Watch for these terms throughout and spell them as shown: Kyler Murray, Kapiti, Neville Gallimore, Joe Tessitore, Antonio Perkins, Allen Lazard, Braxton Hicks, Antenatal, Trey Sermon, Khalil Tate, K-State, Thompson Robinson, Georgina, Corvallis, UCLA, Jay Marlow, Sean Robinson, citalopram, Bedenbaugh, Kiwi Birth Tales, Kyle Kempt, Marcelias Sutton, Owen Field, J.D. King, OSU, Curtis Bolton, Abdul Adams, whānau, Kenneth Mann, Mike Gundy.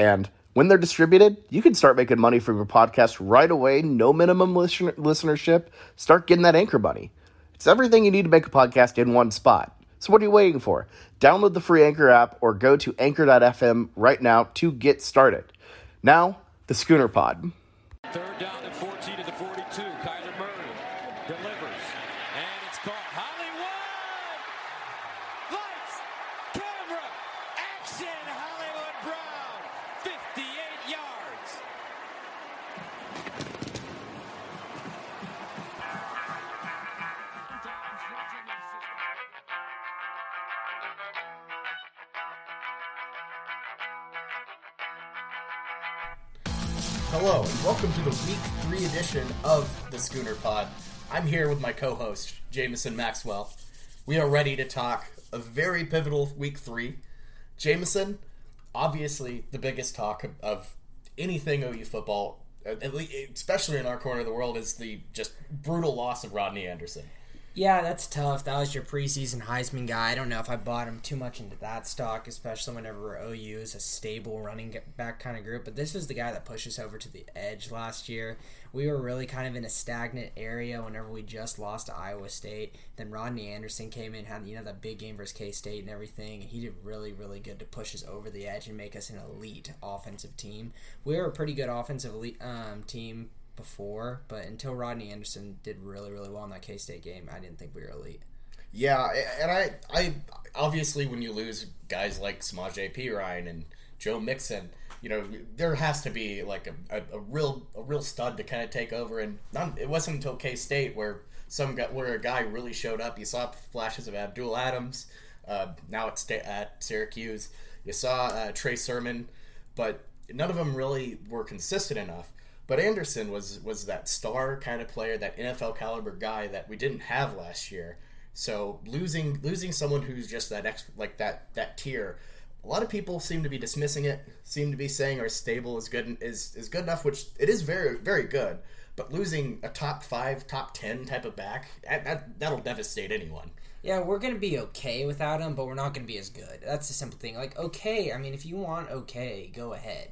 And when they're distributed, you can start making money from your podcast right away. No minimum listenership. Start getting that Anchor money. It's everything you need to make a podcast in one spot. So what are you waiting for? Download the free Anchor app or go to anchor.fm right now to get started. Now, the Schooner Pod. Third down and 14 to the 42. Kyler Murray delivers. And it's caught. Hollywood! Lights! Camera! Action! Hollywood Brown! 58 yards. Hello, and welcome to the Week 3 edition of the Schooner Pod. I'm here with my co-host, Jameson Maxwell. We are ready to talk a very pivotal Week 3. Jameson, obviously the biggest talk of anything OU football, at least, especially in our corner of the world, is the just brutal loss of Rodney Anderson. Yeah, that's tough. That was your preseason Heisman guy. I don't know if I bought him too much into that stock, especially whenever OU is a stable running back kind of group. But this was the guy that pushed us over to the edge last year. We were really kind of in a stagnant area whenever we just lost to Iowa State. Then Rodney Anderson came in, had that big game versus K-State and everything. And he did really, really good to push us over the edge and make us an elite offensive team. We were a pretty good offensive elite team before, but until Rodney Anderson did really, really well in that K-State game, I didn't think we were elite. Yeah, and I obviously, when you lose guys like Samaje Perine and Joe Mixon, there has to be like a real stud to kind of take over. And it wasn't until K-State where a guy really showed up. You saw flashes of Abdul Adams. Now it's at Syracuse. You saw Trey Sermon, but none of them really were consistent enough. But Anderson was that star kind of player, that NFL caliber guy that we didn't have last year. So losing someone who's just that extra, like that tier, a lot of people seem to be dismissing it. Seem to be saying our stable is good is good enough, which it is very, very good. But losing a top 5, top 10 type of back, that'll devastate anyone. Yeah, we're going to be okay without him, but we're not going to be as good. That's the simple thing. Like okay, I mean, if you want okay, go ahead.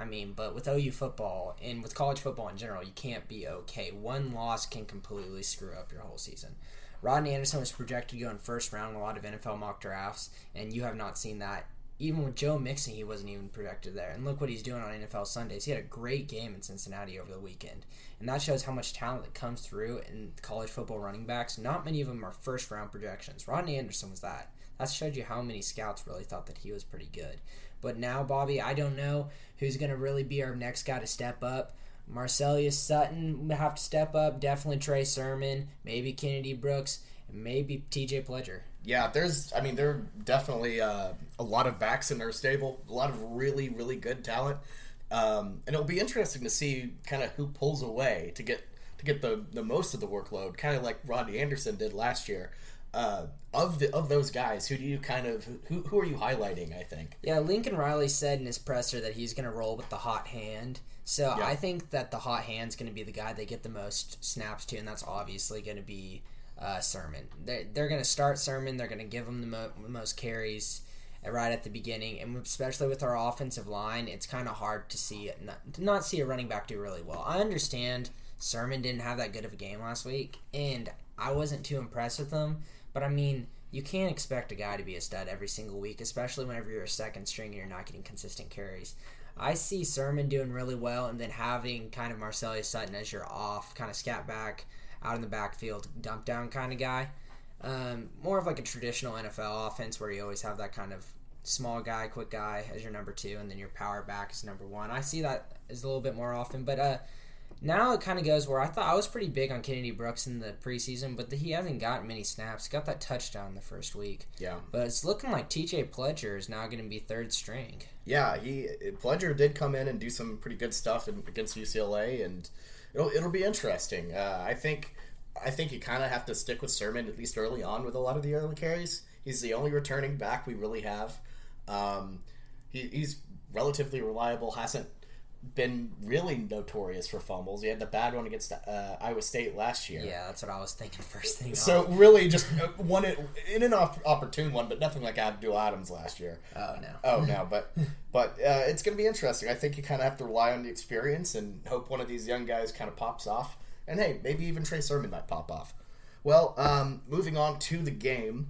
I mean, but with OU football and with college football in general, you can't be okay. One loss can completely screw up your whole season. Rodney Anderson was projected to go in first round in a lot of NFL mock drafts, and you have not seen that. Even with Joe Mixon, he wasn't even projected there. And look what he's doing on NFL Sundays. He had a great game in Cincinnati over the weekend. And that shows how much talent that comes through in college football running backs. Not many of them are first-round projections. Rodney Anderson was that. That showed you how many scouts really thought that he was pretty good. But now, Bobby, I don't know who's going to really be our next guy to step up. Marcelias Sutton will have to step up. Definitely Trey Sermon. Maybe Kennedy Brooks. And maybe TJ Pledger. Yeah, there are definitely a lot of backs in their stable. A lot of really, really good talent. And it'll be interesting to see kind of who pulls away to get the most of the workload, kind of like Rodney Anderson did last year. Of those guys, who are you highlighting, I think? Yeah, Lincoln Riley said in his presser that he's going to roll with the hot hand. So yeah. I think that the hot hand's going to be the guy they get the most snaps to, and that's obviously going to be Sermon. They're going to start Sermon. They're going to give him the most carries right at the beginning, and especially with our offensive line, it's kind of hard to see not see a running back do really well. I understand Sermon didn't have that good of a game last week, and I wasn't too impressed with him. But, I mean, you can't expect a guy to be a stud every single week, especially whenever you're a second string and you're not getting consistent carries. I see Sermon doing really well and then having kind of Marcelius Sutton as your off, kind of scat back, out in the backfield, dump down kind of guy. More of like a traditional NFL offense where you always have that kind of small guy, quick guy as your number 2, and then your power back is number 1. I see that is a little bit more often, but now it kind of goes where I thought I was pretty big on Kennedy Brooks in the preseason, but he hasn't gotten many snaps. He got that touchdown the first week. Yeah. But it's looking like TJ Pledger is now going to be third string. Yeah, Pledger did come in and do some pretty good stuff against UCLA, and it'll be interesting. I think you kind of have to stick with Sermon, at least early on, with a lot of the early carries. He's the only returning back we really have. He's relatively reliable, hasn't been really notorious for fumbles. He had the bad one against Iowa State last year. Yeah, that's what I was thinking first thing. So on. Really just one in an opportune one, but nothing like Abdul Adams last year. Oh, no. But it's going to be interesting. I think you kind of have to rely on the experience and hope one of these young guys kind of pops off. And, hey, maybe even Trey Sermon might pop off. Well, moving on to the game,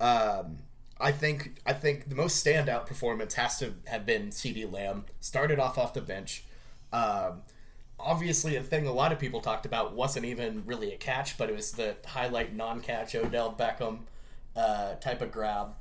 I think the most standout performance has to have been CeeDee Lamb. Started off the bench. Obviously, a thing a lot of people talked about wasn't even really a catch, but it was the highlight non-catch Odell Beckham type of grab.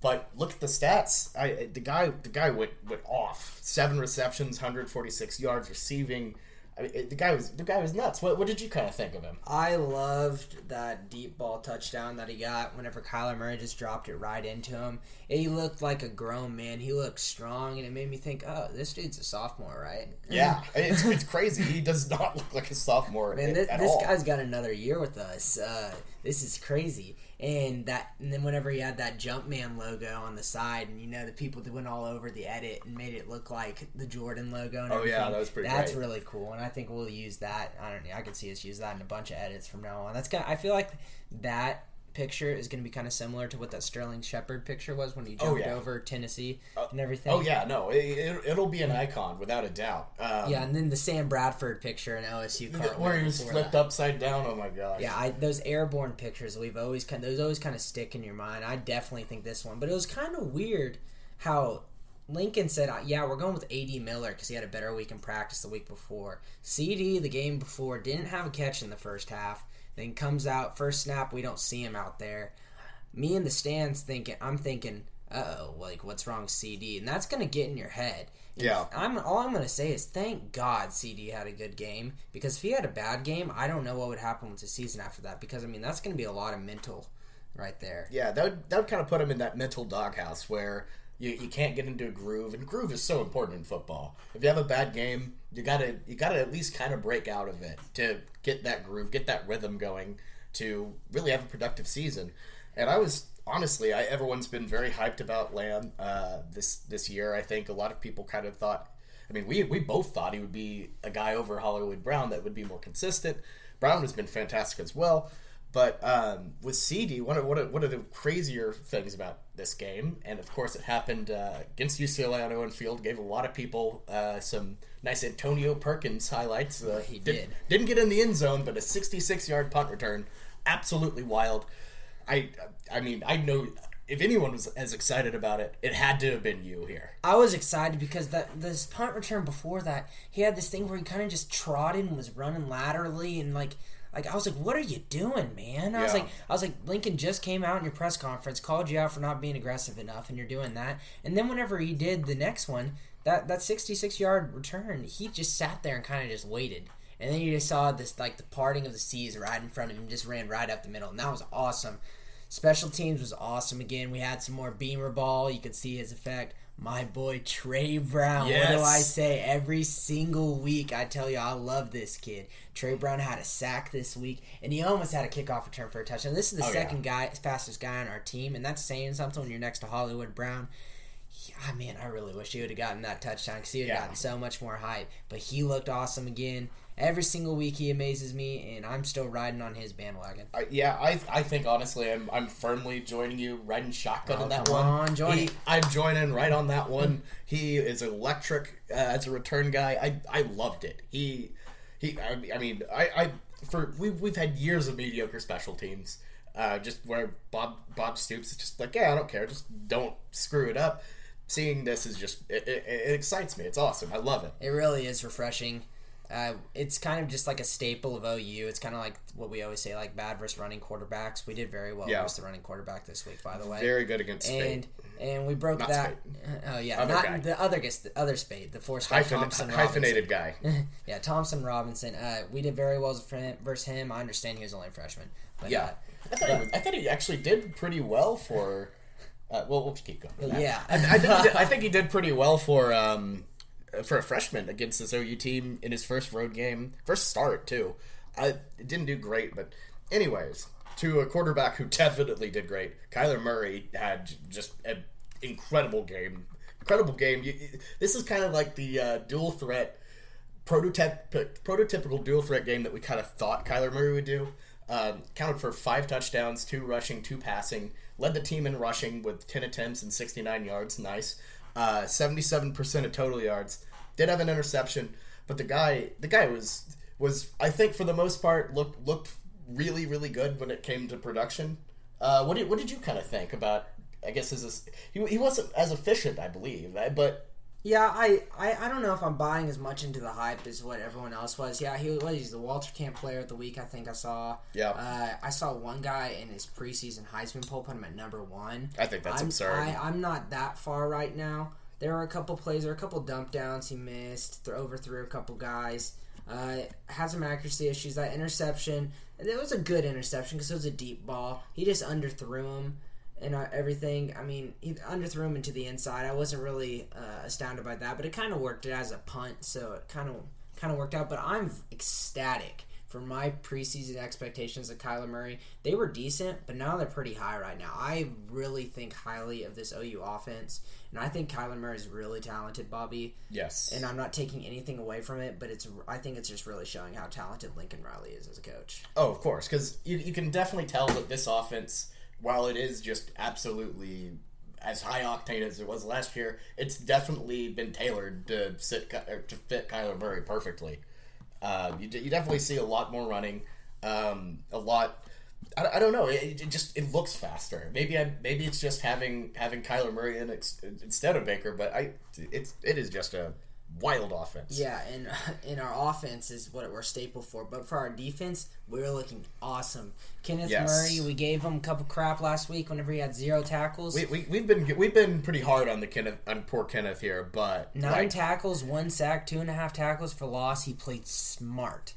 But look at the stats. The guy went off. 7 receptions, 146 yards receiving. I mean, the guy was nuts. What did you kind of think of him? I loved that deep ball touchdown that he got whenever Kyler Murray just dropped it right into him. He looked like a grown man. He looked strong, and it made me think, oh, this dude's a sophomore, right? Yeah, it's crazy. He does not look like a sophomore at all. This guy's got another year with us. This is crazy. And then whenever he had that Jumpman logo on the side, and the people went all over the edit and made it look like the Jordan logo and everything. Oh yeah, that was pretty. That's great. Really cool, and I think we'll use that. I don't know. I could see us use that in a bunch of edits from now on. I feel like that picture is going to be kind of similar to what that Sterling Shepard picture was when he jumped over Tennessee and everything. Oh yeah, no, it'll be an icon without a doubt. And then the Sam Bradford picture in OSU where he was flipped upside down. Oh my gosh. Yeah, those airborne pictures always kind of stick in your mind. I definitely think this one, but it was kind of weird how Lincoln said, yeah, we're going with A.D. Miller because he had a better week in practice the week before. CeeDee, the game before, didn't have a catch in the first half. Then comes out, first snap, we don't see him out there. Me in the stands I'm thinking, uh-oh, like, what's wrong with CeeDee? And that's going to get in your head. Yeah. All I'm going to say is thank God CeeDee had a good game, because if he had a bad game, I don't know what would happen with the season after that, because, that's going to be a lot of mental right there. Yeah, that would kind of put him in that mental doghouse where – You can't get into a groove, and groove is so important in football. If you have a bad game, you gotta at least kind of break out of it to get that groove, get that rhythm going to really have a productive season. And everyone's been very hyped about Lamb this year. I think a lot of people kind of thought, we both thought he would be a guy over Hollywood Brown that would be more consistent. Brown has been fantastic as well. But with CeeDee, one of the crazier things about this game, and of course it happened against UCLA on Owen Field, gave a lot of people some nice Antonio Perkins highlights. He did. Didn't get in the end zone, but a 66-yard punt return, absolutely wild. I know if anyone was as excited about it, it had to have been you here. I was excited because this punt return before that, he had this thing where he kind of just trotted and was running laterally and . Like, I was like, what are you doing, man? I was like, Lincoln just came out in your press conference, called you out for not being aggressive enough, and you're doing that. And then whenever he did the next one, that 66-yard return, he just sat there and kind of just waited. And then you just saw this, the parting of the seas right in front of him, just ran right up the middle. And that was awesome. Special teams was awesome again. We had some more beamer ball. You could see his effect. My boy Trey Brown. Yes. What do I say? Every single week I tell you I love this kid. Trey Brown had a sack this week, and he almost had a kickoff return for a touchdown. This is the fastest guy on our team, and that's saying something when you're next to Hollywood Brown. I really wish he would have gotten that touchdown because he would have gotten so much more hype. But he looked awesome again. Every single week he amazes me, and I'm still riding on his bandwagon. I think, honestly, I'm firmly joining you, riding shotgun on that one. I'm joining right on that one. He is electric as a return guy. I loved it. We've had years of mediocre special teams, just where Bob Stoops is just like, yeah, I don't care, just don't screw it up. Seeing this is just it excites me. It's awesome. I love it. It really is refreshing. It's kind of just like a staple of OU. It's kind of like what we always say, like bad versus running quarterbacks. We did very well versus the running quarterback this week, by the way. Very good against Spade. And we broke not that. The other Spade, the four Spade, Thompson hyphenated Robinson guy. Yeah, Thompson Robinson. We did very well versus him. I understand he was only a freshman. But, yeah. I thought he actually did pretty well for... we'll just keep going. Yeah. I think he did pretty well for a freshman against this OU team in his first road game. First start, too. It didn't do great, but anyways, to a quarterback who definitely did great, Kyler Murray had just an incredible game. Incredible game. This is kind of like the dual threat, prototypical dual threat game that we kind of thought Kyler Murray would do. Counted for 5 touchdowns, 2 rushing, 2 passing. Led the team in rushing with 10 attempts and 69 yards. Nice. 77% of total yards. Did have an interception, but the guy was I think for the most part looked really, really good when it came to production. What did you kind of think about? I guess he wasn't as efficient, I believe, but. Yeah, I don't know if I'm buying as much into the hype as what everyone else was. Yeah, he's the Walter Camp player of the week, I think I saw. Yeah. I saw one guy in his preseason Heisman poll put him at number 1. I think that's absurd. I'm not that far right now. There are a couple plays, there are a couple dump downs he missed, overthrew a couple guys. Had some accuracy issues. That interception, it was a good interception because it was a deep ball. He just underthrew him. And everything, I mean, he underthrew him into the inside. I wasn't really astounded by that, but it kind of worked as a punt, so it kind of worked out. But I'm ecstatic for my preseason expectations of Kyler Murray. They were decent, but now they're pretty high right now. I really think highly of this OU offense, and I think Kyler Murray is really talented, Bobby. Yes. And I'm not taking anything away from it, but I think it's just really showing how talented Lincoln Riley is as a coach. Oh, of course, because you can definitely tell that this offense... While it is just absolutely as high octane as it was last year, it's definitely been tailored to fit Kyler Murray perfectly. You definitely see a lot more running, a lot. I don't know. It just looks faster. Maybe it's just having Kyler Murray in instead of Baker, but it is just a wild offense. Yeah, and in our offense is what we're staple for. But for our defense, we're looking awesome. Kenneth Murray, we gave him a couple crap last week whenever he had 0 tackles. We've been pretty hard on poor Kenneth here, but 9 tackles, 1 sack, 2.5 tackles for loss. He played smart.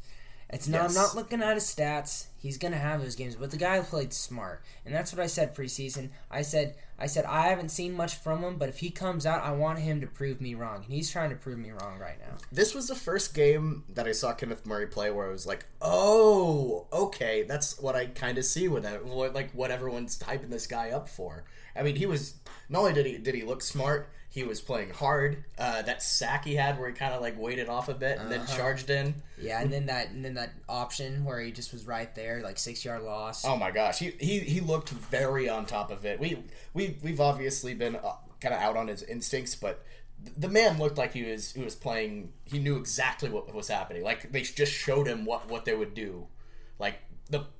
I'm not looking at his stats. He's gonna have those games, but the guy played smart, and that's what I said preseason. I said I haven't seen much from him, but if he comes out, I want him to prove me wrong, and he's trying to prove me wrong right now. This was the first game that I saw Kenneth Murray play where I was like, oh, okay, that's what I kind of see with that, like what everyone's hyping this guy up for. I mean, he was not only did he look smart. He was playing hard. That sack he had, where he kind of like waited off a bit and then charged in. Yeah, and then that option where he just was right there, like 6-yard loss. Oh my gosh, he looked very on top of it. We've obviously been kind of out on his instincts, but the man looked like he was playing. He knew exactly what was happening. Like they just showed him what they would do, like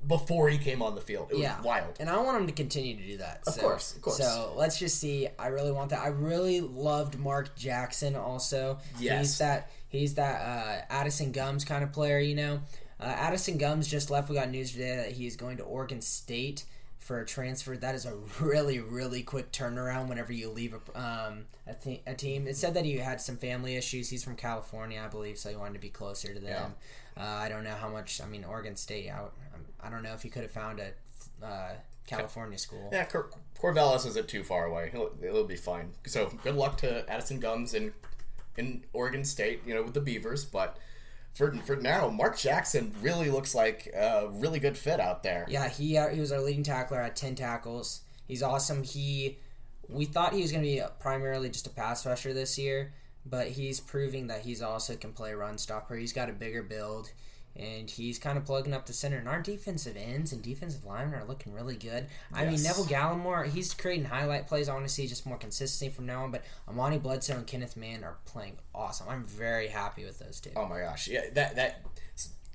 before he came on the field. It was wild. And I want him to continue to do that. Of course. So let's just see. I really want that. I really loved Mark Jackson also. Yes. He's that Addison Gumbs kind of player, you know. Addison Gumbs just left. We got news today that he's going to Oregon State for a transfer. That is a really, really quick turnaround whenever you leave a team. It said that he had some family issues. He's from California, I believe, so he wanted to be closer to them. Yeah. I don't know how much. I mean, Oregon State, I don't know if he could have found a California school. Yeah, Corvallis isn't too far away. It'll be fine. So good luck to Addison Gumbs in Oregon State, you know, with the Beavers. But for now, Mark Jackson really looks like a really good fit out there. Yeah, he was our leading tackler at 10 tackles. He's awesome. We thought he was going to be primarily just a pass rusher this year, but he's proving that he's also can play run stopper. He's got a bigger build. And he's kind of plugging up the center. And our defensive ends and defensive linemen are looking really good. I mean, Neville Gallimore, he's creating highlight plays. I want to see just more consistency from now on. But Amani Bledsoe and Kenneth Mann are playing awesome. I'm very happy with those two. Oh, my gosh. Yeah, that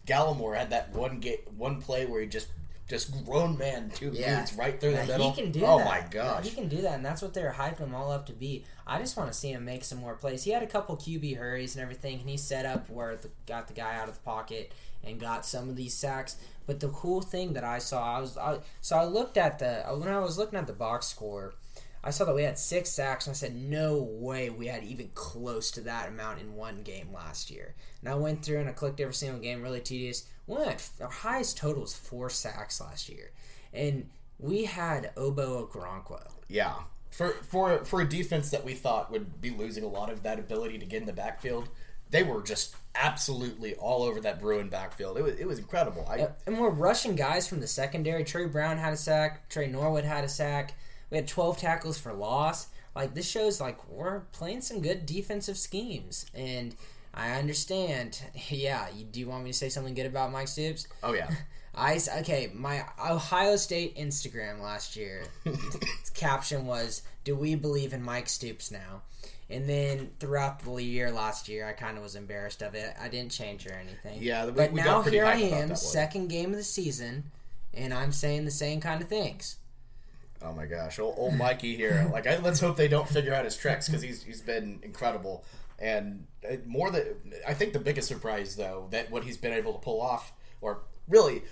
Gallimore had that one play where he just just grown man, 2 dudes right through the middle. He can do that. Oh, my gosh. He can do that, and that's what they're hyping him all up to be. I just want to see him make some more plays. He had a couple QB hurries and everything, and he set up where got the guy out of the pocket and got some of these sacks. But the cool thing that I saw, I looked at when I was looking at the box score, I saw that we had 6 sacks, and I said, no way we had even close to that amount in one game last year. And I went through and I clicked every single game, really tedious. Our highest total was 4 sacks last year. And we had Obo Okoronkwo. Yeah. For a defense that we thought would be losing a lot of that ability to get in the backfield, they were just absolutely all over that Bruin backfield. It was incredible. And we're rushing guys from the secondary. Trey Brown had a sack. Trey Norwood had a sack. We had 12 tackles for loss. Like, this shows, like, we're playing some good defensive schemes. And I understand. Yeah, do you want me to say something good about Mike Stoops? Oh, yeah. My Ohio State Instagram last year, its caption was, "Do we believe in Mike Stoops now?" And then throughout the year last year, I kind of was embarrassed of it. I didn't change or anything. Yeah, but now here I am, second game of the season, and I'm saying the same kind of things. Oh my gosh, old Mikey here. Like, let's hope they don't figure out his tricks, because he's been incredible. And I think the biggest surprise, though, that what he's been able to pull off, or really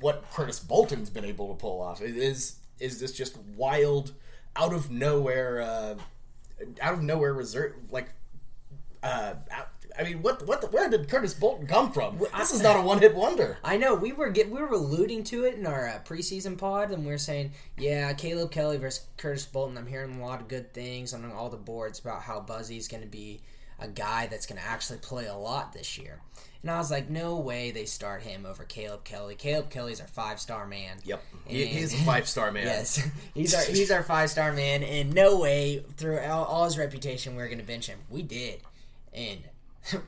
what Curtis Bolton's been able to pull off, is this just wild, out of nowhere reserve. Like, where did Curtis Bolton come from? This is not a one-hit wonder. I know. We were alluding to it in our preseason pod, and we were saying, yeah, Caleb Kelly versus Curtis Bolton. I'm hearing a lot of good things on all the boards about how Buzzy's going to be a guy that's going to actually play a lot this year. And I was like, no way they start him over Caleb Kelly. Caleb Kelly's our 5-star man. Yep. He's a 5-star man. Yes. He's our 5-star man, and no way, through all his reputation, we were going to bench him. We did. And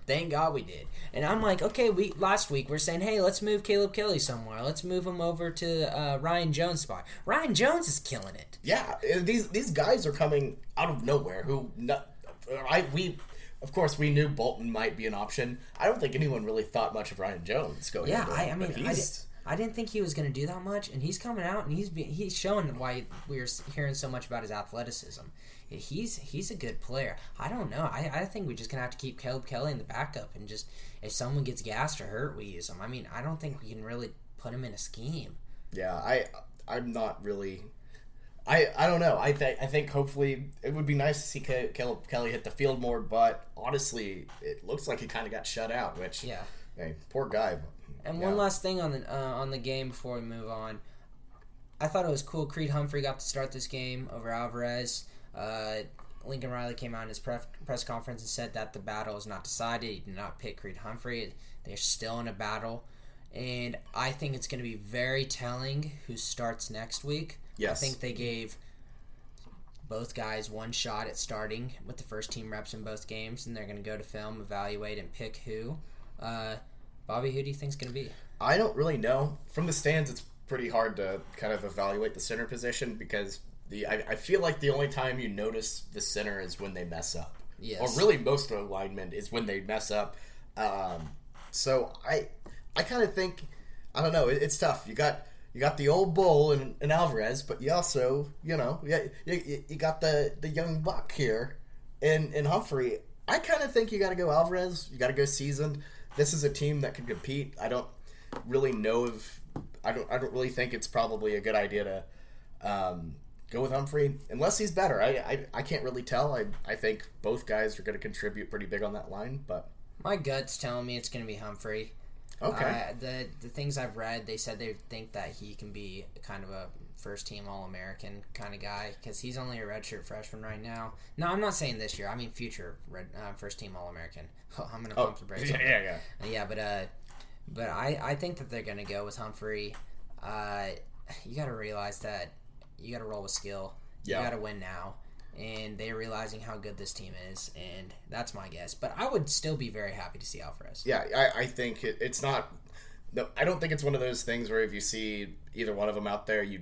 thank God we did. And I'm like, okay, last week we're saying, hey, let's move Caleb Kelly somewhere. Let's move him over to Ryan Jones' spot. Ryan Jones is killing it. Yeah, these guys are coming out of nowhere. Of course, we knew Bolton might be an option. I don't think anyone really thought much of Ryan Jones going. Yeah, I didn't think he was going to do that much, and he's coming out and he's showing why we're hearing so much about his athleticism. He's a good player. I don't know. I think we're just going to have to keep Caleb Kelly in the backup, and just if someone gets gassed or hurt, we use him. I mean, I don't think we can really put him in a scheme. Yeah, I'm not really. I don't know. I think hopefully it would be nice to see Caleb Kelly hit the field more, but honestly, it looks like he kind of got shut out. Which, yeah, hey, poor guy. And one last thing on the game before we move on, I thought it was cool. Creed Humphrey got to start this game over Alvarez. Lincoln Riley came out in his press conference and said that the battle is not decided. He did not pick Creed Humphrey. They're still in a battle. And I think it's going to be very telling who starts next week. Yes. I think they gave both guys one shot at starting with the first team reps in both games, and they're going to go to film, evaluate, and pick who. Bobby, who do you think's going to be? I don't really know. From the stands, it's pretty hard to kind of evaluate the center position, because I feel like the only time you notice the center is when they mess up. Yes. Or really most of the linemen is when they mess up. So I kind of think, I don't know, it's tough. You got the old bull in Alvarez, but you also, you got the young buck here in Humphrey. I kind of think you got to go Alvarez. You got to go seasoned. This is a team that can compete. I don't really think it's probably a good idea to go with Humphrey unless he's better. I can't really tell. I think both guys are going to contribute pretty big on that line, but my gut's telling me it's going to be Humphrey. Okay. The things I've read, they said they think that he can be kind of a first-team All-American kind of guy, because he's only a redshirt freshman right now. No, I'm not saying this year. I mean future first-team All-American. Oh, I'm going to pump the brakes. Yeah. Yeah, but I think that they're going to go with Humphrey. You got to realize that you got to roll with skill. Yeah. You got to win now. And they're realizing how good this team is, and that's my guess. But I would still be very happy to see Alvarez. Yeah, I think it's not. No, I don't think it's one of those things where if you see either one of them out there, you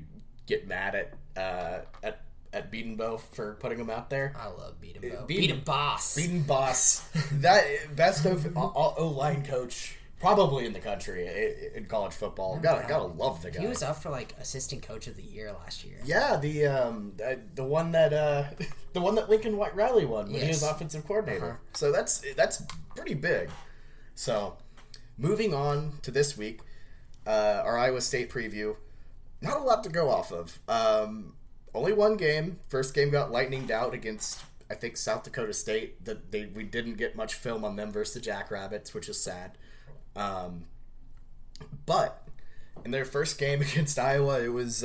get mad at Bedenbaugh for putting them out there. I love Bedenbaugh. Bedenbaugh. That best of O line coach. probably in the country in college football. Gotta love the guy. He was up for like assistant coach of the year last year. Yeah, the one that Lincoln Riley won when he was offensive coordinator. Uh-huh. So that's pretty big. So moving on to this week, our Iowa State preview. Not a lot to go off of. Only one game. First game got lightninged out against, I think, South Dakota State. We didn't get much film on them versus the Jackrabbits, which is sad. But in their first game against Iowa, it was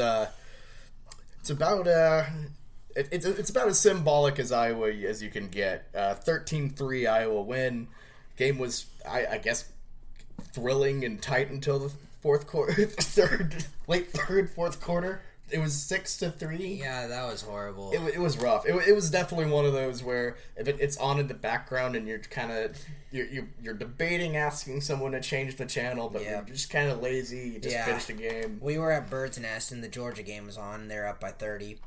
it's about as symbolic as Iowa as you can get. 13-3 Iowa win. Game was, I guess, thrilling and tight until the fourth quarter, fourth quarter. It was 6-3. Yeah, that was horrible. It was rough. It was definitely one of those where if it's on in the background and you're kind of you're debating asking someone to change the channel, but you're just kind of lazy. You just finished the game. We were at Bird's Nest and the Georgia game was on. They're up by 30,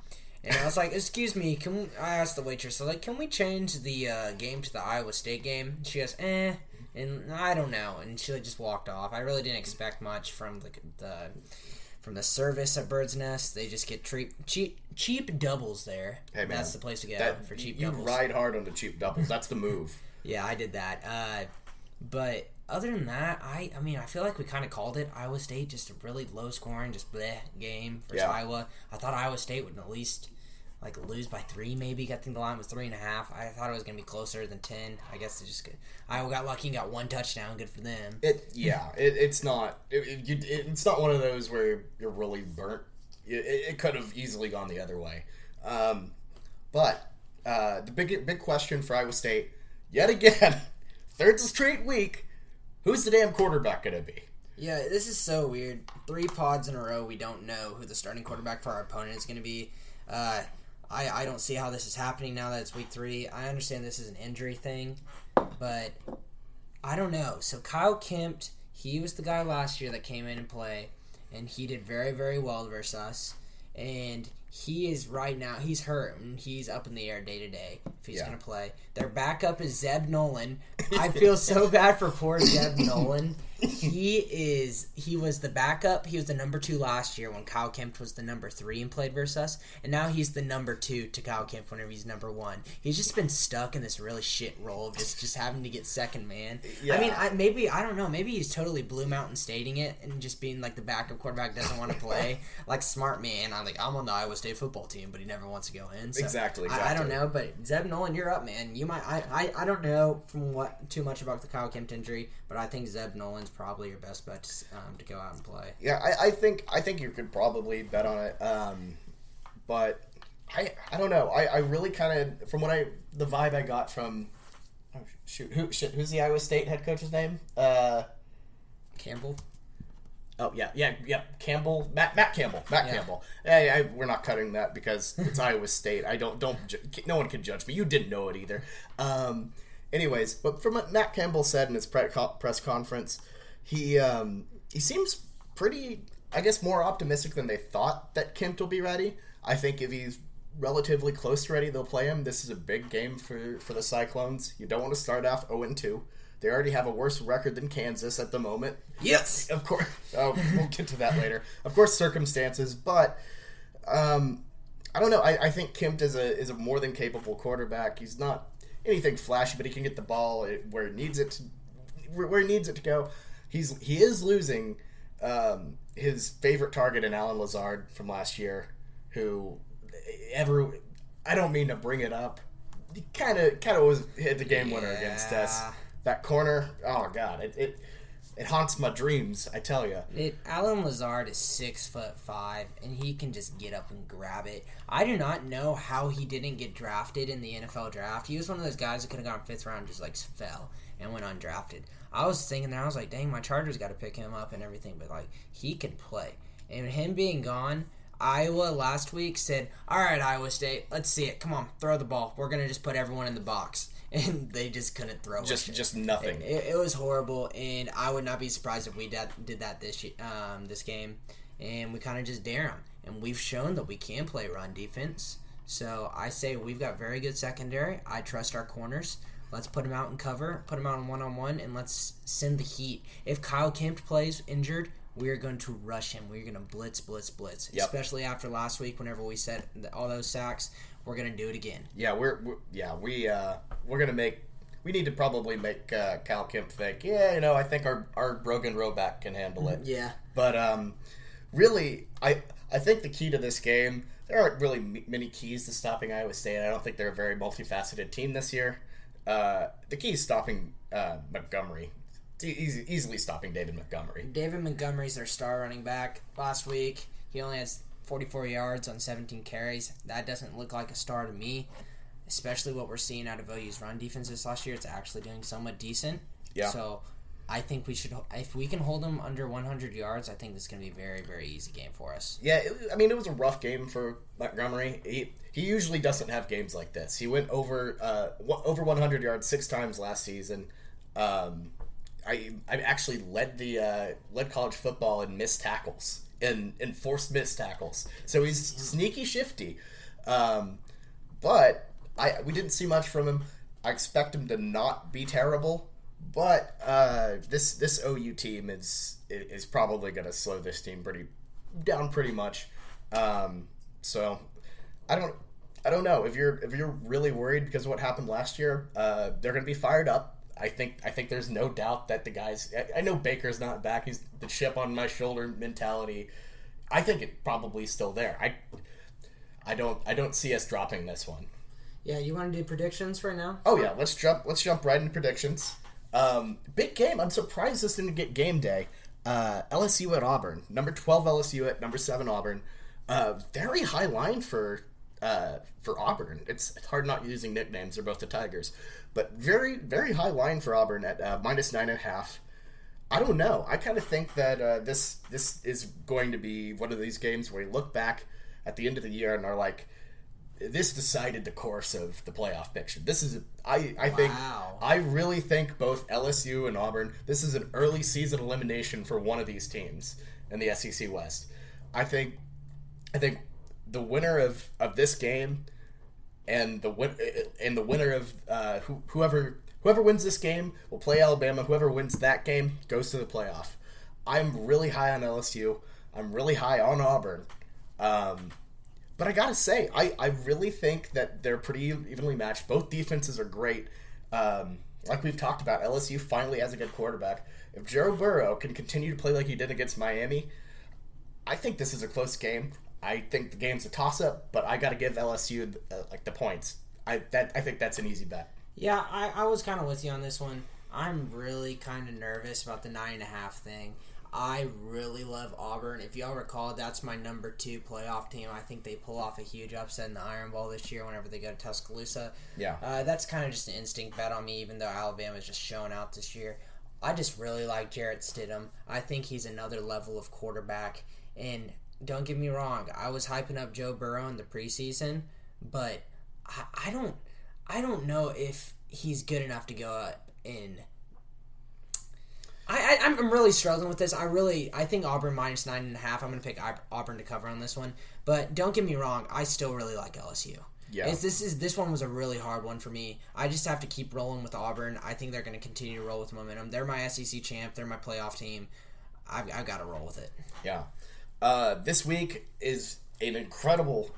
and I was like, "Excuse me, I asked the waitress, I was like, "Can we change the game to the Iowa State game?" She goes, "Eh," and I don't know, and she just walked off. I really didn't expect much from the service at Bird's Nest. They just get cheap doubles there. Hey, man, that's the place to get out for cheap doubles. You ride hard on the cheap doubles. That's the move. Yeah, I did that. But other than that, I mean, I feel like we kind of called it. Iowa State, just a really low-scoring, just bleh game versus Iowa. I thought Iowa State would at least lose by 3 maybe. I think the line was 3.5. I thought it was going to be closer than 10. I guess it just Iowa got lucky and got one touchdown. Good for them. It's not one of those where you're really burnt. It could have easily gone the other way. But the big question for Iowa State, yet again, third straight week, who's the damn quarterback going to be? Yeah, this is so weird. 3 pods in a row, we don't know who the starting quarterback for our opponent is going to be. I don't see how this is happening now that it's week 3. I understand this is an injury thing, but I don't know. So Kyle Kempt, he was the guy last year that came in and played, and he did very, very well versus us. And he is right now, he's hurt, and he's up in the air day to day if he's going to play. Their backup is Zeb Nolan. I feel so bad for poor Zeb Nolan. He was the backup. He was the number 2 last year when Kyle Kempt was the number 3 and played versus us. And now he's the number 2 to Kyle Kempt whenever he's number 1. He's just been stuck in this really shit role of just having to get second man. Yeah. I mean, maybe he's totally Blue Mountain Stating it and just being the backup quarterback doesn't want to play. Smart man, I'm on the Iowa State football team, but he never wants to go in. So exactly. I don't know, but Zeb Nolan, you're up, man. You might. I don't know too much about the Kyle Kempt injury, but I think Zeb Nolan's probably your best bet to go out and play. Yeah, I think you could probably bet on it. But I don't know. I really kind of, from what the vibe I got from, who's the Iowa State head coach's name? Campbell. Oh, yeah, Campbell. Matt Campbell. Campbell. Hey, we're not cutting that because it's Iowa State. I no one can judge me. You didn't know it either. Anyways, but from what Matt Campbell said in his press conference, he seems pretty, I guess, more optimistic than they thought that Kempt will be ready. I think if he's relatively close to ready, they'll play him. This is a big game for the Cyclones. You don't want to start off 0-2. They already have a worse record than Kansas at the moment. Yes! Of course. Oh, we'll get to that later. Of course, circumstances, but I don't know. I think Kempt is a more than capable quarterback. He's not anything flashy, but he can get the ball where it needs it to go. He is losing his favorite target in Allen Lazard from last year, who I don't mean to bring it up. He kind of was hit the game winner against us. That corner, oh god, it haunts my dreams, I tell you. Allen Lazard is 6'5", and he can just get up and grab it. I do not know how he didn't get drafted in the NFL draft. He was one of those guys that could have gone 5th round, just fell and went undrafted. I was thinking that, I was like, dang, my Chargers got to pick him up and everything, but he can play. And him being gone, Iowa last week said, all right, Iowa State, let's see it. Come on, throw the ball. We're going to just put everyone in the box. And they just couldn't throw just nothing. It was horrible, and I would not be surprised if we did that this game. And we kind of just dare them, and we've shown that we can play run defense. So I say we've got very good secondary. I trust our corners. Let's put him out in cover, put him out in one-on-one, and let's send the heat. If Kyle Kempt plays injured, we're going to rush him. We're going to blitz. Yep. Especially after last week, whenever we said all those sacks, we're going to do it again. Yeah, we're going to make. We need to probably make Kyle Kempt think. Yeah, I think our broken row back can handle it. Yeah, but really, I think the key to this game. There aren't really many keys to stopping Iowa State. I don't think they're a very multifaceted team this year. The key is stopping Montgomery. Easily stopping David Montgomery. David Montgomery's their star running back. Last week, he only has 44 yards on 17 carries. That doesn't look like a star to me, especially what we're seeing out of OU's run defenses last year. It's actually doing somewhat decent. Yeah. So I think we should, if we can hold them under 100 yards, I think this is going to be a very, very easy game for us. Yeah, it was a rough game for Montgomery. He usually doesn't have games like this. He went over 100 yards 6 times last season. I actually led college football in missed tackles and forced missed tackles. So he's sneaky shifty, but we didn't see much from him. I expect him to not be terrible, but this OU team is probably going to slow this team pretty much. So I don't know if you're really worried because of what happened last year. They're going to be fired up. I think there's no doubt that the guys. I know Baker's not back. He's the chip on my shoulder mentality. I think it probably is still there. I don't see us dropping this one. Yeah, you want to do predictions right now? Oh yeah, let's jump right into predictions. Big game. I'm surprised this didn't get game day. LSU at Auburn. Number 12 LSU at number 7 Auburn. Very high line for Auburn. It's hard not using nicknames. They're both the Tigers. But very, very high line for Auburn at -9.5. I don't know. I kind of think that this is going to be one of these games where you look back at the end of the year and are like, this decided the course of the playoff picture. This is I really think both LSU and Auburn, this is an early season elimination for one of these teams in the SEC West. I think the winner of this game and the winner of whoever wins this game will play Alabama. Whoever wins that game goes to the playoff. I'm really high on LSU. I'm really high on Auburn. But I gotta say, I really think that they're pretty evenly matched. Both defenses are great. Like we've talked about, LSU finally has a good quarterback. If Joe Burrow can continue to play like he did against Miami, I think this is a close game. I think the game's a toss-up, but I got to give LSU the points. I think that's an easy bet. Yeah, I was kind of with you on this one. I'm really kind of nervous about the 9.5 thing. I really love Auburn. If y'all recall, that's my number 2 playoff team. I think they pull off a huge upset in the Iron Bowl this year whenever they go to Tuscaloosa. Yeah, that's kind of just an instinct bet on me, even though Alabama's just showing out this year. I just really like Jarrett Stidham. I think he's another level of quarterback, and don't get me wrong, I was hyping up Joe Burrow in the preseason, but I don't know if he's good enough to go up in. I'm really struggling with this. I think Auburn -9.5. I'm going to pick Auburn to cover on this one, but don't get me wrong, I still really like LSU. Yeah. This one was a really hard one for me. I just have to keep rolling with Auburn. I think they're going to continue to roll with momentum. They're my SEC champ. They're my playoff team. I've got to roll with it. Yeah. This week is an incredible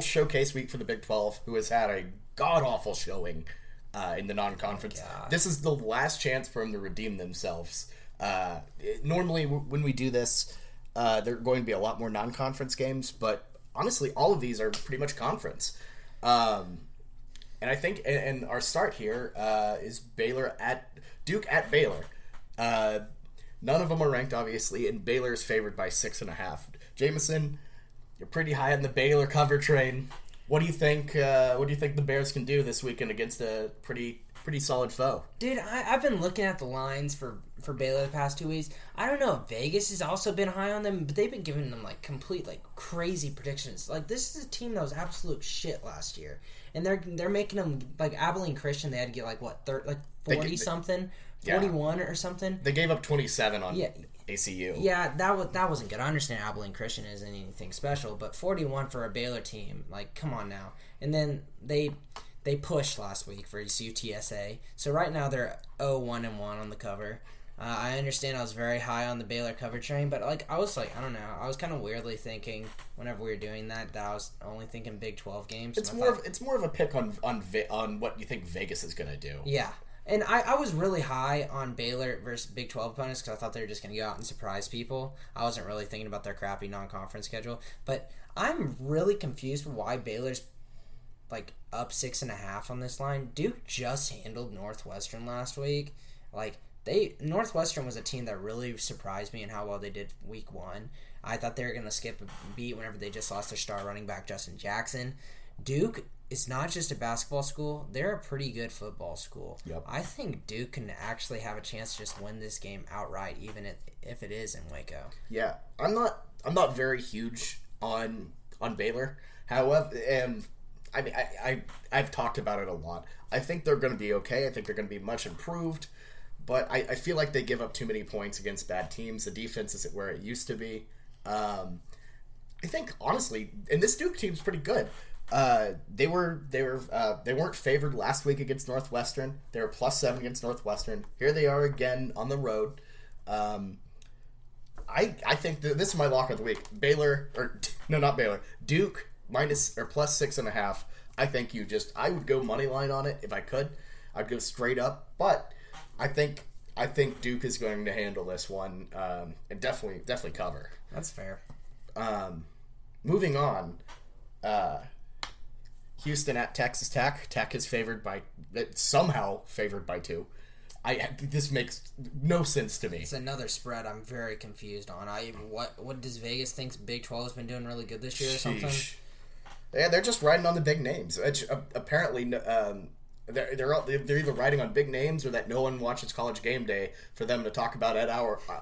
showcase week for the Big 12, who has had a god-awful showing in the non-conference. Oh, this is the last chance for them to redeem themselves. Normally, when we do this, there are going to be a lot more non-conference games, but honestly, all of these are pretty much conference. And I think and our start here is Duke at Baylor. None of them are ranked, obviously, and Baylor is favored by 6.5. Jameson, you're pretty high on the Baylor cover train. What do you think? What do you think the Bears can do this weekend against a pretty solid foe? Dude, I've been looking at the lines for Baylor the past 2 weeks. I don't know. Vegas has also been high on them, but they've been giving them complete crazy predictions. This is a team that was absolute shit last year, and they're making them Abilene Christian. They had to get 40 something. 41 or something. They gave up 27 on ACU. Yeah, that wasn't good. I understand Abilene Christian isn't anything special, but 41 for a Baylor team, come on now. And then they They pushed last week for UTSA, so right now they're 0-1-1 on the cover. I understand I was very high on the Baylor cover train, but I don't know. I was kind of weirdly thinking whenever we were doing that I was only thinking Big 12 games. It's more of a pick on what you think Vegas is going to do. Yeah, and I was really high on Baylor versus Big 12 opponents because I thought they were just going to go out and surprise people. I wasn't really thinking about their crappy non-conference schedule, but I'm really confused why Baylor's up 6.5 on this line. Duke just handled Northwestern last week. Northwestern was a team that really surprised me in how well they did week one. I thought they were going to skip a beat whenever they just lost their star running back, Justin Jackson. Duke is not just a basketball school. They're a pretty good football school. Yep. I think Duke can actually have a chance to just win this game outright, even if it is in Waco. Yeah. I'm not very huge on Baylor. However, I've talked about it a lot. I think they're going to be okay. I think they're going to be much improved. But I feel like they give up too many points against bad teams. The defense isn't where it used to be. I think, honestly, and this Duke team's pretty good. They weren't favored last week against Northwestern. They were +7 against Northwestern. Here they are again on the road. I think this is my lock of the week. Duke +6.5. I think I would go money line on it if I could. I'd go straight up, but I think Duke is going to handle this one and definitely cover. That's fair. Moving on, Houston at Texas Tech. Tech is somehow favored by 2. This makes no sense to me. It's another spread I'm very confused on. What does Vegas think Big 12 has been doing really good this year or something? Yeah, they're just riding on the big names. Apparently. They're either writing on big names or that no one watches College Game Day for them to talk about Ed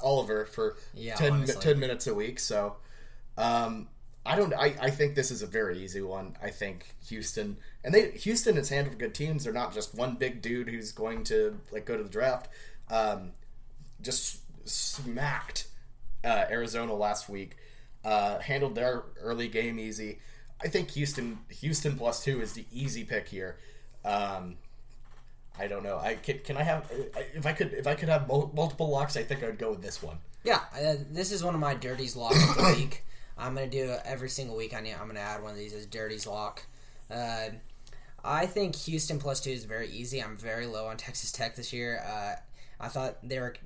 Oliver for 10 minutes a week. So I think this is a very easy one. I think Houston Houston has handled good teams. They're not just one big dude who's going to go to the draft. Just smacked Arizona last week. Handled their early game easy. I think Houston +2 is the easy pick here. I don't know. If I could have multiple locks, I think I'd go with this one. Yeah, this is one of my dirties locks of the week. I'm gonna do every single week. I'm gonna add one of these as dirties lock. I think Houston +2 is very easy. I'm very low on Texas Tech this year. I thought they were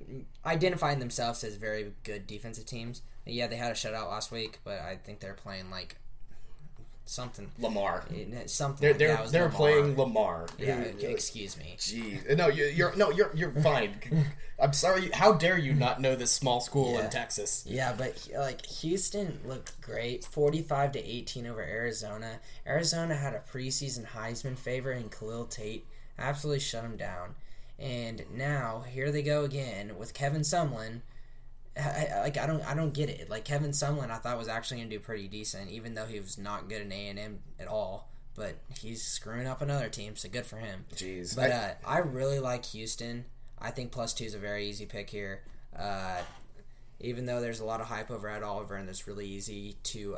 identifying themselves as very good defensive teams. Yeah, they had a shutout last week, but I think they're playing something Lamar. They're playing Lamar. Yeah, excuse me. Jeez, no, you're fine. I'm sorry. How dare you not know this small school in Texas? Yeah, but Houston looked great, 45-18 over Arizona. Arizona had a preseason Heisman favorite in Khalil Tate, absolutely shut him down, and now here they go again with Kevin Sumlin. I don't get it. Kevin Sumlin, I thought was actually going to do pretty decent, even though he was not good in A&M at all. But he's screwing up another team, so good for him. Jeez. But I really like Houston. I think +2 is a very easy pick here. Even though there's a lot of hype over Ed Oliver, and it's really easy to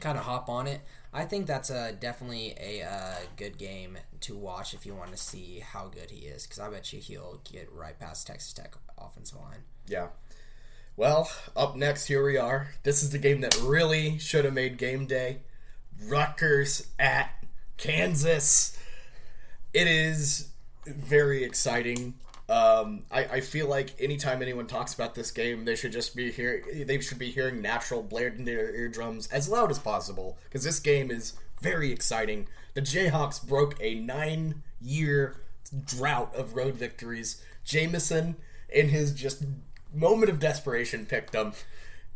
kind of hop on it. I think that's definitely a good game to watch if you want to see how good he is, because I bet you he'll get right past Texas Tech offensive line. Yeah. Well, up next, here we are. This is the game that really should have made game day. Rutgers at Kansas. It is very exciting. I feel like anytime anyone talks about this game, they should be hearing natural blared in their eardrums as loud as possible, because this game is very exciting. The Jayhawks broke a 9-year drought of road victories. Jamison, in his just moment of desperation, picked them,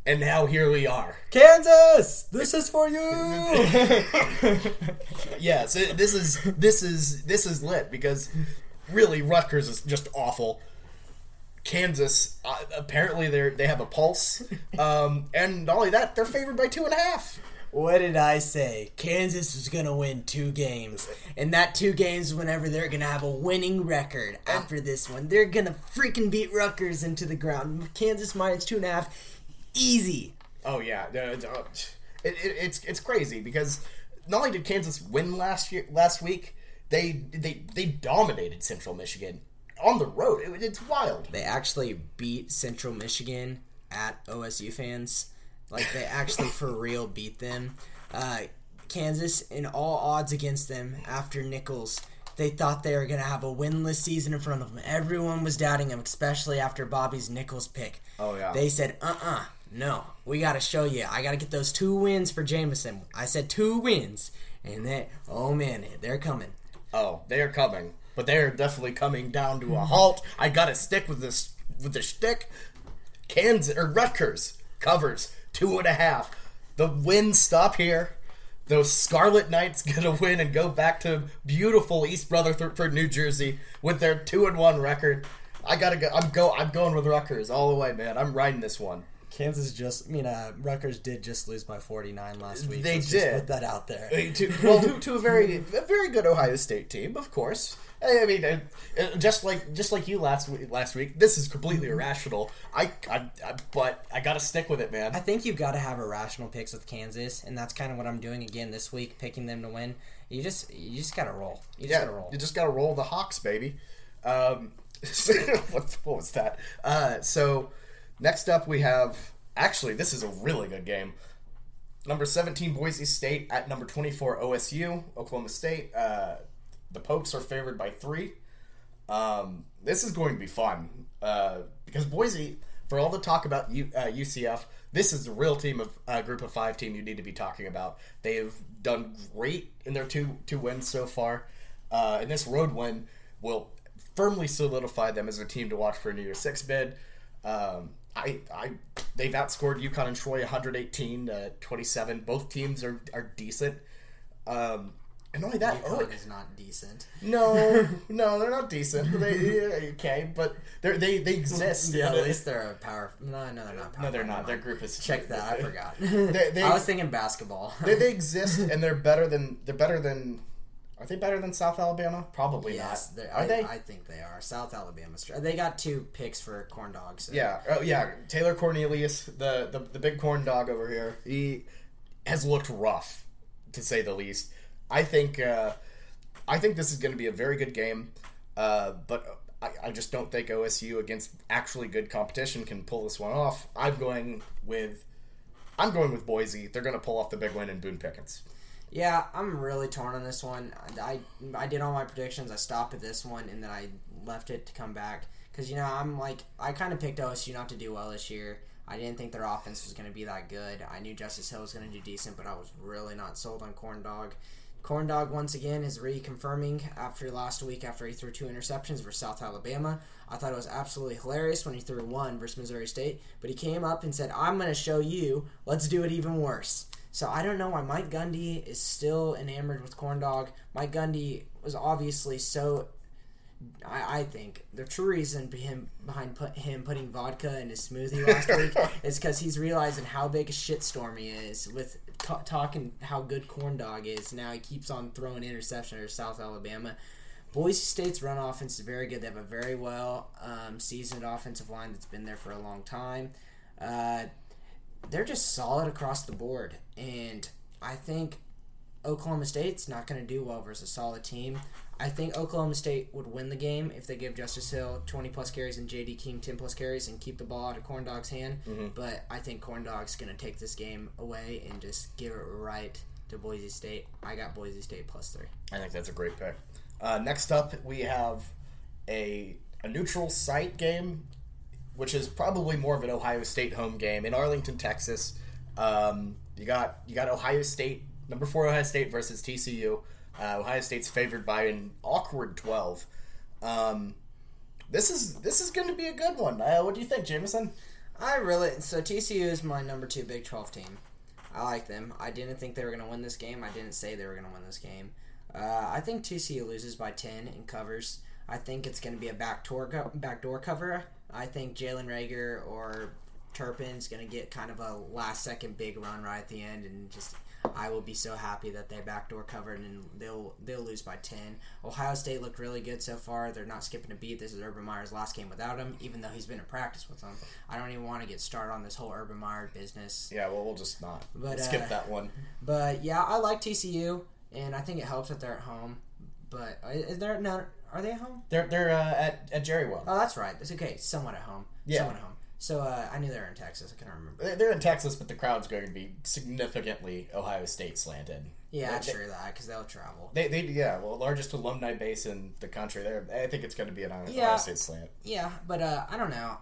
and now here we are. Kansas, this is for you. Yes, this is lit, because really Rutgers is just awful. Kansas, apparently they have a pulse, and not only that, they're favored by 2.5. What did I say? Kansas is going to win 2 games. And that 2 games whenever they're going to have a winning record after this one. They're going to freaking beat Rutgers into the ground. Kansas -2.5. Easy. Oh, yeah. It's crazy because not only did Kansas win last week, they dominated Central Michigan on the road. It's wild. They actually beat Central Michigan at OSU fans. Like, they actually for real beat them. Kansas, in all odds against them after Nichols, they thought they were going to have a winless season in front of them. Everyone was doubting them, especially after Bobby's Nichols pick. Oh, yeah. They said, no, we got to show you. I got to get those 2 wins for Jameson. I said 2 wins. And then, oh, man, they're coming. Oh, they're coming. But they're definitely coming down to a halt. I got to stick with the shtick. Rutgers covers 2.5. The wins stop here. Those Scarlet Knights get a win and go back to beautiful East Rutherford, New Jersey, with their 2-1 record. I gotta go. I'm going with Rutgers all the way, man. I'm riding this one. Rutgers did just lose by 49 last week. They did. Just put that out there. To a very good Ohio State team, of course. I mean, just like you last week, this is completely irrational. But I gotta stick with it, man. I think you've got to have irrational picks with Kansas, and that's kind of what I'm doing again this week, picking them to win. You just gotta roll. You just gotta roll the Hawks, baby. What was that? So next up we have, actually this is a really good game. Number 17 Boise State at number 24 OSU, Oklahoma State. The Pokes are favored by 3. This is going to be fun because Boise, for all the talk about UCF, this is the real team of Group of 5 team you need to be talking about. They have done great in their two wins so far, and this road win will firmly solidify them as a team to watch for a New Year's Six bid. They've outscored UConn and Troy 118-27. Both teams are decent. And only that, UConn is not decent. No, they're not decent. But they exist. Yeah, at least they're a power. No, they're not. Power, no, they're not. Their group is check that. I forgot. I was thinking basketball. They exist, and they're better than. Are they better than South Alabama? Probably not. Are they? I think they are. South Alabama. They got 2 picks for corn dogs. So. Yeah. Oh yeah. Taylor Cornelius, the big corn dog over here. He has looked rough, to say the least. I think this is going to be a very good game, but I just don't think OSU against actually good competition can pull this one off. I'm going with Boise. They're going to pull off the big win in Boone Pickens. Yeah, I'm really torn on this one. I did all my predictions. I stopped at this one, and then I left it to come back because I'm like, I kind of picked OSU not to do well this year. I didn't think their offense was going to be that good. I knew Justice Hill was going to do decent, but I was really not sold on Corn Dog. Corn Dog, once again, is reconfirming after last week, after he threw 2 interceptions versus South Alabama. I thought it was absolutely hilarious when he threw 1 versus Missouri State, but he came up and said, I'm going to show you, let's do it even worse. So I don't know why Mike Gundy is still enamored with Corn Dog. Mike Gundy was obviously so... I think the true reason behind him putting vodka in his smoothie last week is because he's realizing how big a shitstorm he is with talking how good Corn Dog is. Now he keeps on throwing interceptions to South Alabama. Boise State's run offense is very good. They have a very well seasoned offensive line that's been there for a long time. They're just solid across the board, and I think Oklahoma State's not going to do well versus a solid team. I think Oklahoma State would win the game if they give Justice Hill 20-plus carries and J.D. King 10-plus carries and keep the ball out of Corn Dog's hand. Mm-hmm. But I think Corn Dog's going to take this game away and just give it right to Boise State. I got Boise State plus 3. I think that's a great pick. Next up, we have a neutral site game, which is probably more of an Ohio State home game in Arlington, Texas. You got Ohio State, number 4 Ohio State versus TCU. Ohio State's favored by an awkward 12. This is going to be a good one. What do you think, Jameson? So TCU is my number 2 Big 12 team. I like them. I didn't think they were going to win this game. I didn't say they were going to win this game. I think TCU loses by 10 and covers. I think it's going to be a backdoor cover. I think Jalen Reagor or Turpin's going to get kind of a last-second big run right at the end and just... I will be so happy that they backdoor covered, and they'll lose by 10. Ohio State looked really good so far. They're not skipping a beat. This is Urban Meyer's last game without him, even though he's been in practice with them. I don't even want to get started on this whole Urban Meyer business. Yeah, well, we'll just not. But, skip that one. But, yeah, I like TCU, and I think it helps that they're at home. But are they at home? They're at Jerry World. Oh, that's right. It's okay. Somewhat at home. Yeah. Somewhat at home. So I knew they were in Texas. I couldn't remember. They're in Texas, but the crowd's going to be significantly Ohio State slanted. Yeah, I'm sure of that, because they'll travel. They largest alumni base in the country there. I think it's going to be an Ohio State slant. Yeah, but I don't know.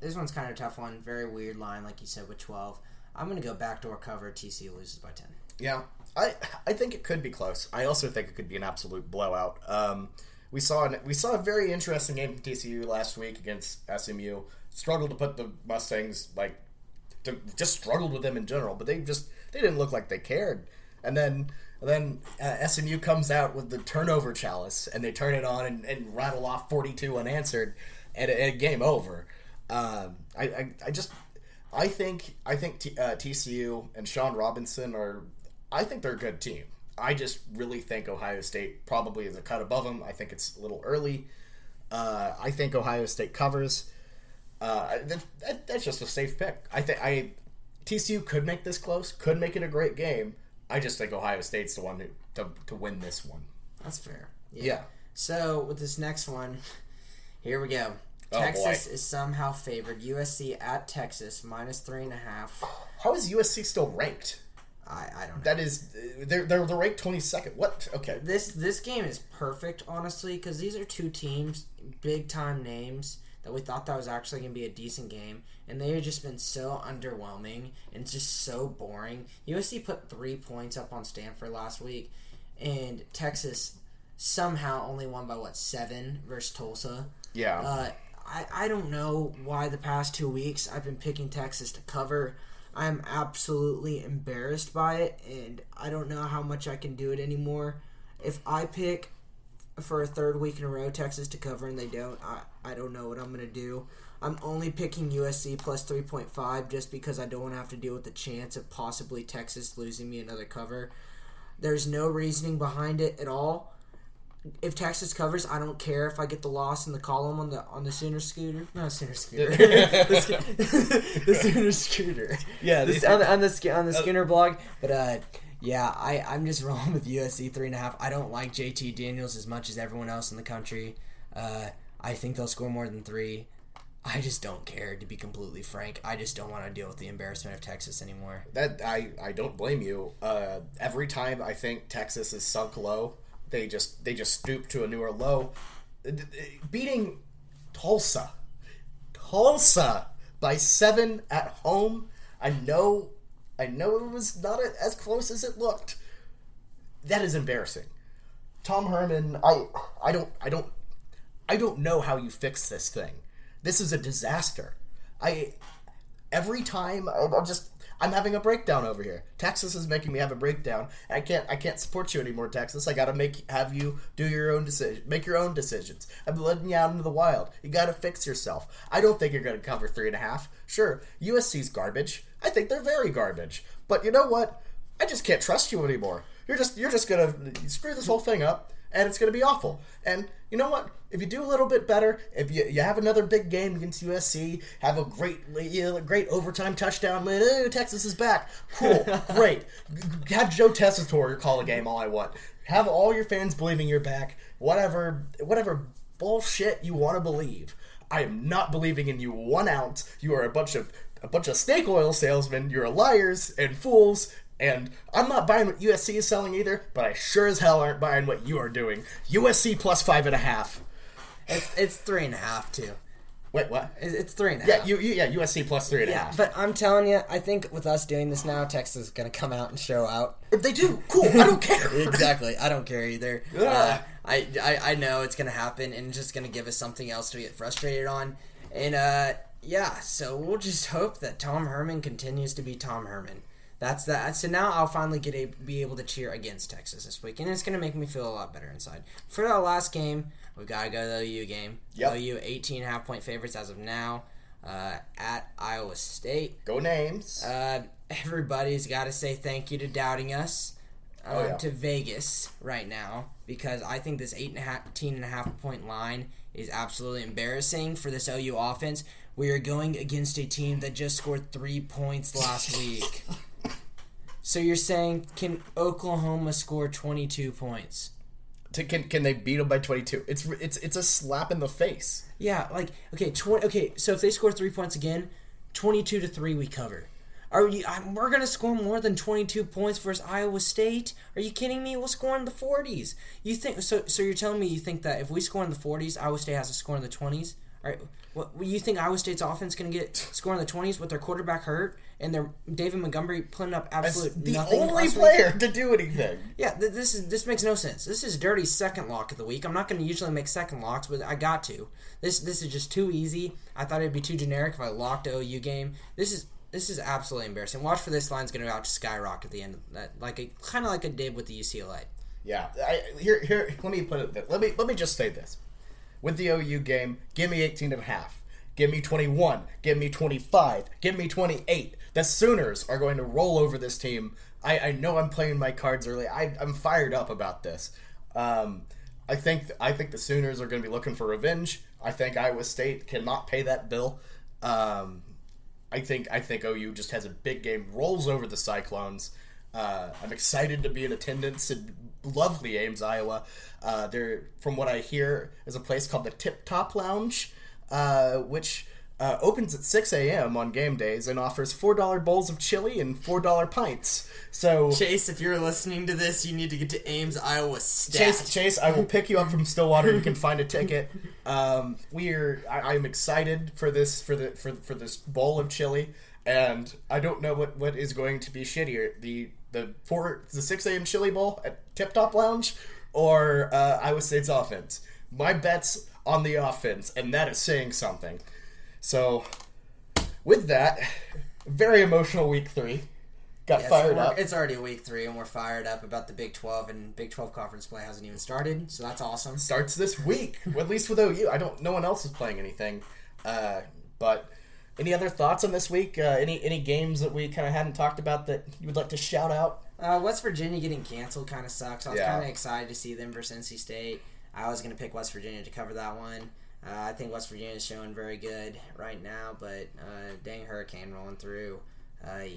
This one's kind of a tough one. Very weird line, like you said, with 12. I'm going to go backdoor cover. TCU loses by 10. Yeah, I think it could be close. I also think it could be an absolute blowout. We saw a very interesting game from TCU last week against SMU. Struggled to put the Mustangs, just struggled with them in general, but they didn't look like they cared. And then SMU comes out with the turnover chalice, and they turn it on and rattle off 42 unanswered, and game over. I think TCU and Sean Robinson I think they're a good team. I just really think Ohio State probably is a cut above them. I think it's a little early. I think Ohio State covers. That's just a safe pick. I think TCU could make this close, could make it a great game. I just think Ohio State's the one to win this one. That's fair. Yeah. So with this next one, here we go. Texas is somehow favored. USC at Texas, -3.5. How is USC still ranked? I don't know. That is, they're ranked 22nd. What? Okay. This game is perfect, honestly, because these are two teams, big-time names, that we thought that was actually going to be a decent game, and they have just been so underwhelming and just so boring. USC put 3 points up on Stanford last week, and Texas somehow only won by, 7 versus Tulsa? Yeah. I don't know why the past 2 weeks I've been picking Texas to cover. I'm absolutely embarrassed by it, and I don't know how much I can do it anymore. If I pick for a third week in a row Texas to cover and they don't, I don't know what I'm going to do. I'm only picking USC plus 3.5 just because I don't want to have to deal with the chance of possibly Texas losing me another cover. There's no reasoning behind it at all. If Texas covers, I don't care if I get the loss in the column on the Sooner Scooter. No, Sooner Scooter. The Sooner Scooter. Yeah, on the Schooner blog. But I'm just rolling with USC 3.5. I don't like JT Daniels as much as everyone else in the country. I think they'll score more than 3. I just don't care, to be completely frank. I just don't want to deal with the embarrassment of Texas anymore. That I don't blame you. Every time I think Texas is sunk low, They just stoop to a newer low. Beating Tulsa by 7 at home. I know it was not as close as it looked. That is embarrassing. Tom Herman, I don't know how you fix this thing. This is a disaster. I'm having a breakdown over here. Texas is making me have a breakdown. I can't support you anymore, Texas. I gotta have you do your own decision. Make your own decisions. I'm letting you out into the wild. You gotta fix yourself. I don't think you're gonna cover 3.5. Sure, USC's garbage. I think they're very garbage. But you know what? I just can't trust you anymore. You're just gonna screw this whole thing up, and it's gonna be awful. And you know what? If you do a little bit better, if you have another big game against USC, have a great overtime touchdown win, Texas is back. Cool, great. Have Joe Tessitore call a game all I want. Have all your fans believing you're back. Whatever bullshit you want to believe. I am not believing in you 1 ounce. You are a bunch of snake oil salesmen. You're liars and fools. And I'm not buying what USC is selling either, but I sure as hell aren't buying what you are doing. USC plus 5.5. It's 3.5 too. Wait, what? It's 3.5. Yeah, USC plus 3.5. But I'm telling you, I think with us doing this now, Texas is going to come out and show out. If they do, cool. I don't care. Exactly. I don't care either. I know it's going to happen, and it's just going to give us something else to get frustrated on. And so we'll just hope that Tom Herman continues to be Tom Herman. That's that. So now I'll finally be able to cheer against Texas this week, and it's going to make me feel a lot better inside. For our last game, we've got to go to the OU game. Yep. OU 18.5 point favorites as of now at Iowa State. Go Names. everybody's got to say thank you to doubting us to Vegas right now, because I think this 18.5 point line is absolutely embarrassing for this OU offense. We are going against a team that just scored 3 points last week. So you're saying, can Oklahoma score 22 points? Can they beat them by 22? It's a slap in the face. Yeah, like, okay, so if they score 3 points again, 22-3 we cover. We're going to score more than 22 points versus Iowa State? Are you kidding me? We'll score in the 40s. You think so you're telling me you think that if we score in the 40s, Iowa State has to score in the 20s? All right, you think Iowa State's offense going to get score in the 20s with their quarterback hurt and their David Montgomery putting up absolutely nothing? The only player to do anything. Yeah, this makes no sense. This is dirty second lock of the week. I'm not going to usually make second locks, but I got to. This is just too easy. I thought it'd be too generic if I locked an OU game. This is absolutely embarrassing. Watch for this line's going to out to skyrocket at the end of that, like it did with the UCLA. Yeah, here. Let me put it. Let me just say this. With the OU game, give me 18.5. Give me 21. Give me 25. Give me 28. The Sooners are going to roll over this team. I know I'm playing my cards early. I'm fired up about this. I think the Sooners are going to be looking for revenge. I think Iowa State cannot pay that bill. I think OU just has a big game, rolls over the Cyclones. I'm excited to be in attendance in lovely Ames, Iowa. They're, from what I hear, is a place called the Tip Top Lounge, which opens at 6 a.m. on game days and offers $4 bowls of chili and $4 pints. So, Chase, if you're listening to this, you need to get to Ames, Iowa stat. Chase, I will pick you up from Stillwater. You can find a ticket. I'm excited for this for this bowl of chili, and I don't know what is going to be shittier. The 6 a.m. chili bowl at Tip Top Lounge or Iowa State's offense. My bet's on the offense, and that is saying something. So, with that, very emotional week three. Got fired up. It's already week three, and we're fired up about the Big 12, and Big 12 conference play hasn't even started, so that's awesome. Starts this week, at least with OU. No one else is playing anything, but... Any other thoughts on this week? Any games that we kind of hadn't talked about that you would like to shout out? West Virginia getting canceled kind of sucks. I was kind of excited to see them versus NC State. I was going to pick West Virginia to cover that one. I think West Virginia is showing very good right now, but dang hurricane rolling through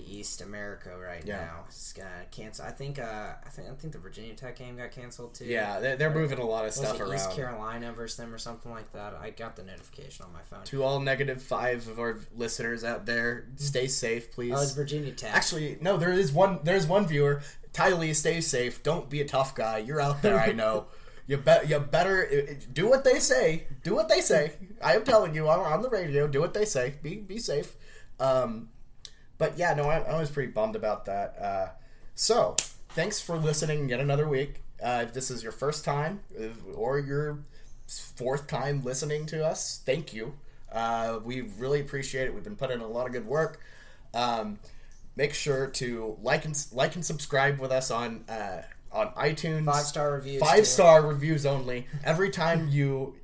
East America right now. It's gonna cancel. I think the Virginia Tech game got canceled too. Yeah, they're moving a lot of stuff around. East Carolina versus them or something like that. I got the notification on my phone. To all -5 of our listeners out there, stay safe, please. Oh, it's Virginia Tech. Actually, no, there is one. There's one viewer. Ty Lee, stay safe. Don't be a tough guy. You're out there. I know. You better do what they say. Do what they say. I am telling you on the radio. Do what they say. Be safe. But yeah, no, I was pretty bummed about that. So, thanks for listening yet another week. If this is your first time or your fourth time listening to us, thank you. We really appreciate it. We've been putting in a lot of good work. Make sure to like and subscribe with us on iTunes. 5-star reviews. 5-star reviews only. Every time you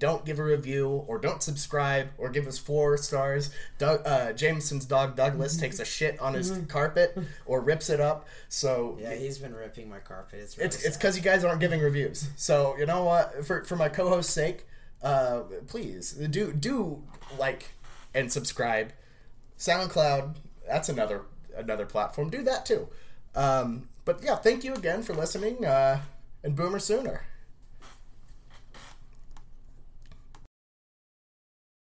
don't give a review or don't subscribe or give us 4 stars, Jameson's dog Douglas takes a shit on his carpet or rips it up. So yeah, he's been ripping my carpet. It's because you guys aren't giving reviews. So you know what? For my co-host's sake, please do like and subscribe. SoundCloud, that's another platform. Do that too. But yeah, thank you again for listening, and Boomer Sooner.